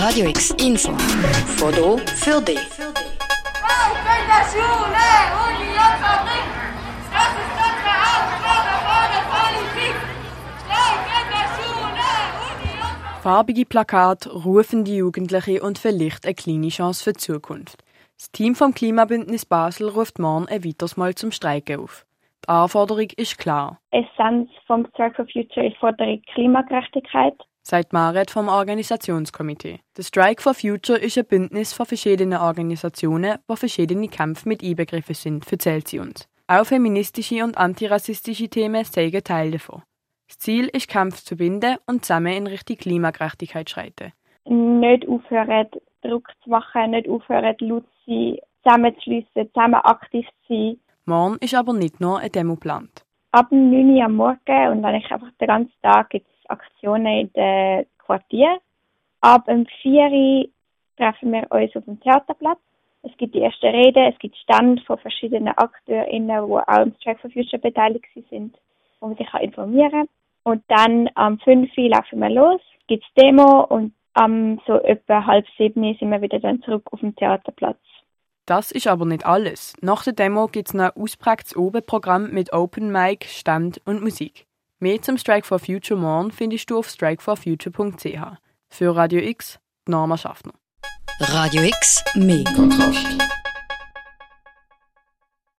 Radio X Info. Foto für dich. Farbige Plakate, rufende Jugendliche und vielleicht eine kleine Chance für die Zukunft. Das Team vom Klimabündnis Basel ruft morgen ein weiteres Mal zum Streiken auf. Die Anforderung ist klar. Essenz vom Strike for Future ist Forderung Klimagerechtigkeit, sagt Maret vom Organisationskomitee. Der Strike for Future ist ein Bündnis von verschiedenen Organisationen, wo verschiedene Kämpfe mit einbegriffen sind, erzählt sie uns. Auch feministische und antirassistische Themen seien Teil davon. Das Ziel ist, Kämpfe zu binden und zusammen in Richtung Klimagerechtigkeit schreiten. Nicht aufhören, Druck zu machen, nicht aufhören, laut zu sein, zusammenzuschliessen, zusammen aktiv zu sein. Morgen ist aber nicht nur eine Demo geplant. Ab 9 Uhr am Morgen und dann ist einfach den ganzen Tag gibt es Aktionen in den Quartieren. Ab 4 Uhr treffen wir uns auf dem Theaterplatz. Es gibt die ersten Reden, es gibt Stände von verschiedenen AkteurInnen, die auch im Strike for Future beteiligt sind, wo man sich informieren kann. Und dann am 5 Uhr laufen wir los, gibt es Demo und so etwa 6:30 sind wir wieder dann zurück auf dem Theaterplatz. Das ist aber nicht alles. Nach der Demo gibt es noch ein ausprägtes Obenprogramm mit Open Mic, Stand und Musik. Mehr zum Strike for Future morgen findest du auf strikeforfuture.ch. Für Radio X, Norma Schaffner. Radio X, mehr Kontrast.